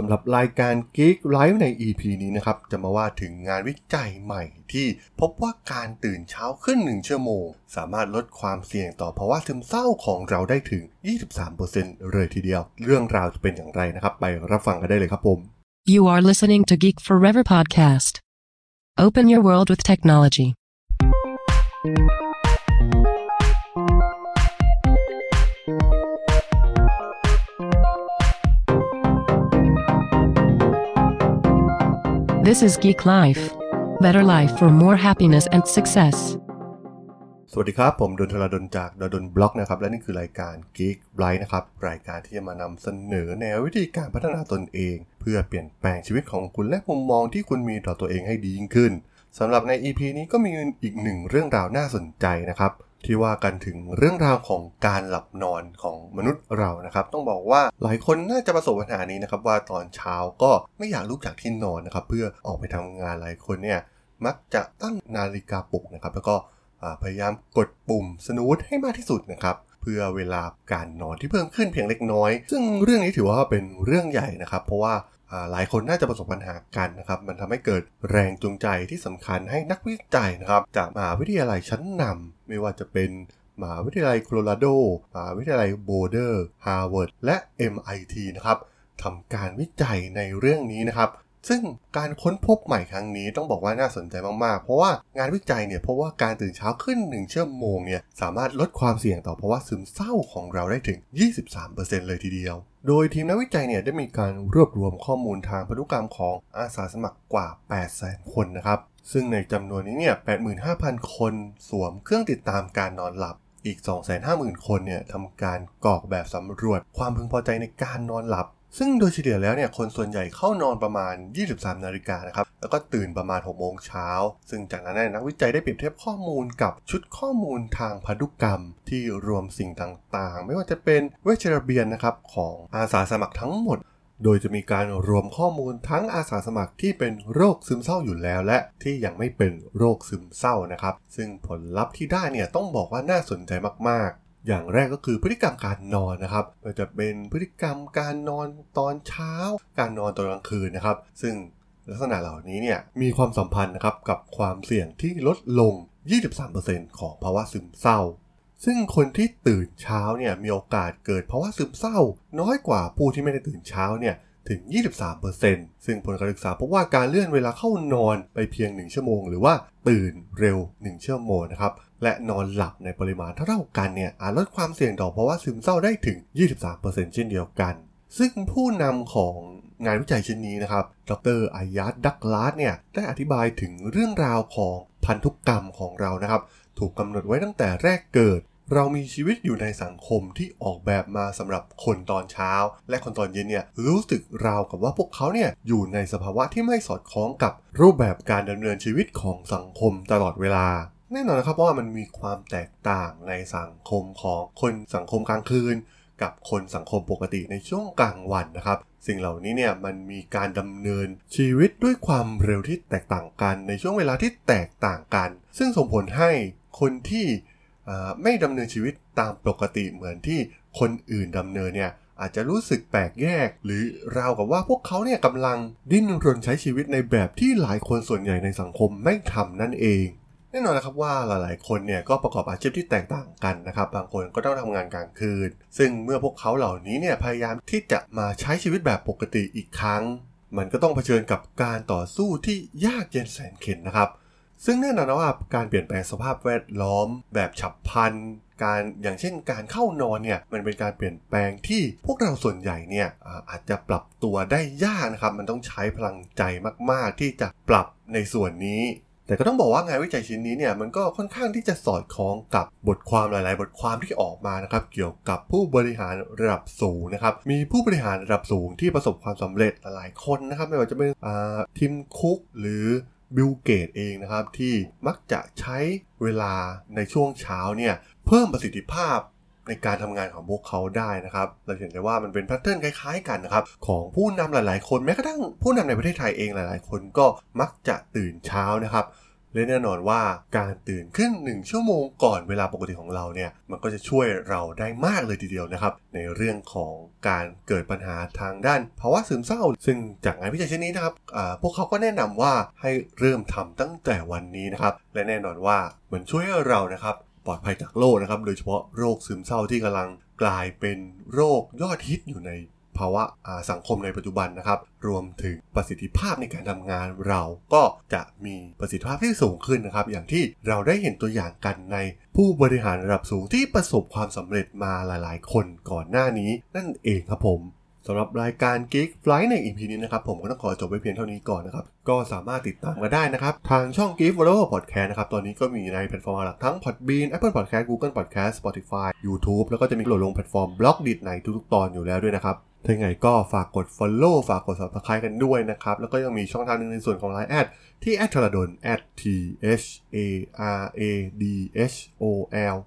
สำหรับรายการ Geek Life ใน EP นี้นะครับจะมาว่าถึงงานวิจัยใหม่ที่พบว่าการตื่นเช้าขึ้น1ชั่วโมงสามารถลดความเสี่ยงต่อภาวะซึมเศร้าของเราได้ถึง 23% เลยทีเดียวเรื่องราวจะเป็นอย่างไรนะครับไปรับฟังกันได้เลยครับผม You are listening to Geek Forever Podcast. Open your world with technology.This is Geek Life. Better life for more happiness and success. สวัสดีครับผมดนทราดนจากดนบล็อกนะครับและนี่คือรายการ Geek Life นะครับรายการที่จะมานำเสนอแนววิธีการพัฒนาตนเองเพื่อเปลี่ยนแปลงชีวิตของคุณและมุมมองที่คุณมีต่อตัวเองให้ดียิ่งขึ้นสำหรับใน EP นี้ก็มีอีกหนึ่งเรื่องราวน่าสนใจนะครับที่ว่ากันถึงเรื่องราวของการหลับนอนของมนุษย์เรานะครับต้องบอกว่าหลายคนน่าจะประสบปัญหานี้นะครับว่าตอนเช้าก็ไม่อยากลุกจากที่นอนนะครับเพื่อออกไปทำงานหลายคนเนี่ยมักจะตั้งนาฬิกาปลุกนะครับแล้วก็พยายามกดปุ่มสนูซให้มากที่สุดนะครับเพื่อเวลาการนอนที่เพิ่มขึ้นเพียงเล็กน้อยซึ่งเรื่องนี้ถือว่าเป็นเรื่องใหญ่นะครับเพราะว่าหลายคนน่าจะประสบปัญหากันนะครับมันทำให้เกิดแรงจูงใจที่สำคัญให้นักวิจัยนะครับจากมหาวิทยาลัยชั้นนำไม่ว่าจะเป็นมหาวิทยาลัยโคโลราโดมหาวิทยาลัยโบเดอร์ฮาร์วาร์ดและ MIT นะครับทำการวิจัยในเรื่องนี้นะครับซึ่งการค้นพบใหม่ครั้งนี้ต้องบอกว่าน่าสนใจมากๆเพราะว่างานวิจัยเนี่ยเพราะว่าการตื่นเช้าขึ้น1ชั่วโมงเนี่ยสามารถลดความเสี่ยงต่อภาวะซึมเศร้าของเราได้ถึง 23% เลยทีเดียวโดยทีมนักวิจัยเนี่ยได้มีการรวบรวมข้อมูลทางพันธุกรรมของอาสาสมัครกว่า 800,000 คนนะครับซึ่งในจำนวนนี้เนี่ย 85,000 คนสวมเครื่องติดตามการนอนหลับอีก 250,000 คนเนี่ยทำการกรอกแบบสำรวจความพึงพอใจในการนอนหลับซึ่งโดยเฉลี่ยแล้วเนี่ยคนส่วนใหญ่เข้านอนประมาณ 23 นาฬิกานะครับแล้วก็ตื่นประมาณ 6 โมงเช้าซึ่งจากนั้นนักวิจัยได้เปรียบเทียบข้อมูลกับชุดข้อมูลทางพันธุกรรมที่รวมสิ่งต่างๆไม่ว่าจะเป็นเวชระเบียนนะครับของอาสาสมัครทั้งหมดโดยจะมีการรวมข้อมูลทั้งอาสาสมัครที่เป็นโรคซึมเศร้าอยู่แล้วและที่ยังไม่เป็นโรคซึมเศร้านะครับซึ่งผลลัพธ์ที่ได้เนี่ยต้องบอกว่าน่าสนใจมากๆอย่างแรกก็คือพฤติกรรมการนอนนะครับมันจะเป็นพฤติกรรมการนอนตอนเช้าการนอนตอนกลางคืนนะครับซึ่งลักษณะเหล่านี้เนี่ยมีความสัมพันธ์นะครับกับความเสี่ยงที่ลดลง 23% ของภาวะซึมเศร้าซึ่งคนที่ตื่นเช้าเนี่ยมีโอกาสเกิดภาวะซึมเศร้าน้อยกว่าผู้ที่ไม่ได้ตื่นเช้าเนี่ยถึง 23% ซึ่งผลการศึกษาพบว่าการเลื่อนเวลาเข้านอนไปเพียง1ชั่วโมงหรือว่าตื่นเร็ว1ชั่วโมงนะครับและนอนหลับในปริมาณเท่ากันเนี่ยอาจลดความเสี่ยงต่อภาวะซึมเศร้าได้ถึง 23% เช่นเดียวกันซึ่งผู้นำของงานวิจัยชิ้นนี้นะครับดร.อายัดดักลาสเนี่ยได้อธิบายถึงเรื่องราวของพันธุกรรมของเรานะครับถูกกำหนดไว้ตั้งแต่แรกเกิดเรามีชีวิตอยู่ในสังคมที่ออกแบบมาสำหรับคนตอนเช้าและคนตอนเย็นเนี่ยรู้สึกราวกับว่าพวกเขาเนี่ยอยู่ในสภาวะที่ไม่สอดคล้องกับรูปแบบการดำเนินชีวิตของสังคมตลอดเวลาแน่นอนนะครับว่ามันมีความแตกต่างในสังคมของคนสังคมกลางคืนกับคนสังคมปกติในช่วงกลางวันนะครับสิ่งเหล่านี้เนี่ยมันมีการดำเนินชีวิตด้วยความเร็วที่แตกต่างกันในช่วงเวลาที่แตกต่างกันซึ่งส่งผลให้คนที่ไม่ดำเนินชีวิตตามปกติเหมือนที่คนอื่นดำเนินเนี่ยอาจจะรู้สึกแปลกแยกหรือราวกับว่าพวกเขาเนี่ยกำลังดิ้นรนใช้ชีวิตในแบบที่หลายคนส่วนใหญ่ในสังคมไม่ทำนั่นเองแน่นอนนะครับว่าหลายๆคนเนี่ยก็ประกอบอาชีพที่แตกต่างกันนะครับบางคนก็ต้องทำงานกลางคืนซึ่งเมื่อพวกเขาเหล่านี้เนี่ยพยายามที่จะมาใช้ชีวิตแบบปกติอีกครั้งมันก็ต้องเผชิญกับการต่อสู้ที่ยากเย็นแสนเข็ญนะครับซึ่งแน่นอนว่าการเปลี่ยนแปลงสภาพแวดล้อมแบบฉับพลันอย่างเช่นการเข้านอนเนี่ยมันเป็นการเปลี่ยนแปลงที่พวกเราส่วนใหญ่เนี่ยอาจจะปรับตัวได้ยากนะครับมันต้องใช้พลังใจมากๆที่จะปรับในส่วนนี้แต่ก็ต้องบอกว่างานวิจัยชิ้นนี้เนี่ยมันก็ค่อนข้างที่จะสอดคล้องกับบทความหลายๆบทความที่ออกมานะครับเกี่ยวกับผู้บริหารระดับสูงนะครับมีผู้บริหารระดับสูงที่ประสบความสำเร็จหลายคนนะครับไม่ว่าจะเป็นทิมคุกหรือบิลเกตเองนะครับที่มักจะใช้เวลาในช่วงเช้าเนี่ยเพิ่มประสิทธิภาพในการทำงานของพวกเขาได้นะครับเราเห็นได้ว่ามันเป็นแพทเทิร์นคล้ายๆกันนะครับของผู้นำหลายๆคนแม้กระทั่งผู้นำในประเทศไทยเองหลายๆคนก็มักจะตื่นเช้านะครับ และแน่นอนว่าการตื่นขึ้น1ชั่วโมงก่อนเวลาปกติของเราเนี่ยมันก็จะช่วยเราได้มากเลยทีเดียวนะครับในเรื่องของการเกิดปัญหาทางด้านภาวะซึมเศร้าซึ่งจากงานวิจัยชิ้นนี้นะครับพวกเขาก็แนะนำว่าให้เริ่มทำตั้งแต่วันนี้นะครับและแน่นอนว่ามันช่วยให้เรานะครับปลอดภัยจากโรคนะครับโดยเฉพาะโรคซึมเศร้าที่กำลังกลายเป็นโรคยอดฮิตอยู่ในภาวะสังคมในปัจจุบันนะครับรวมถึงประสิทธิภาพในการทำงานเราก็จะมีประสิทธิภาพที่สูงขึ้นนะครับอย่างที่เราได้เห็นตัวอย่างกันในผู้บริหารระดับสูงที่ประสบความสำเร็จมาหลายๆคนก่อนหน้านี้นั่นเองครับผมสำหรับรายการ Geek Life ใน EP นี้นะครับผมก็ต้องขอจบไว้เพียงเท่านี้ก่อนนะครับก็สามารถติดตามมาได้นะครับทางช่อง Geek Forever Podcast นะครับตอนนี้ก็มีในแพลตฟอร์มหลักทั้ง Podbean Apple Podcast Google Podcast Spotify YouTube แล้วก็จะมีโหลดลงแพลตฟอร์ม Blockdit ในทุกๆตอนอยู่แล้วด้วยนะครับถ้าไงก็ฝากกด follow ฝากกด subscribe กันด้วยนะครับแล้วก็ยังมีช่องทางนึงในส่วนของ LINE แอดที่ @thardon @thardshol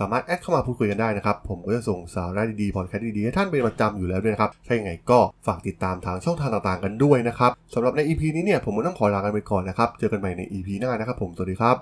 สามารถแอดเข้ามาพูดคุยกันได้นะครับผมก็จะส่งสาระดีๆพอดแคสต์ดีๆให้ท่านเป็นประจำอยู่แล้วด้วยนะครับถ้าอย่างไรก็ฝากติดตามทางช่องทางต่างๆกันด้วยนะครับสำหรับใน EP นี้เนี่ยผมต้องขอลากันไปก่อนนะครับเจอกันใหม่ใน EP หน้านะครับผมสวัสดีครับ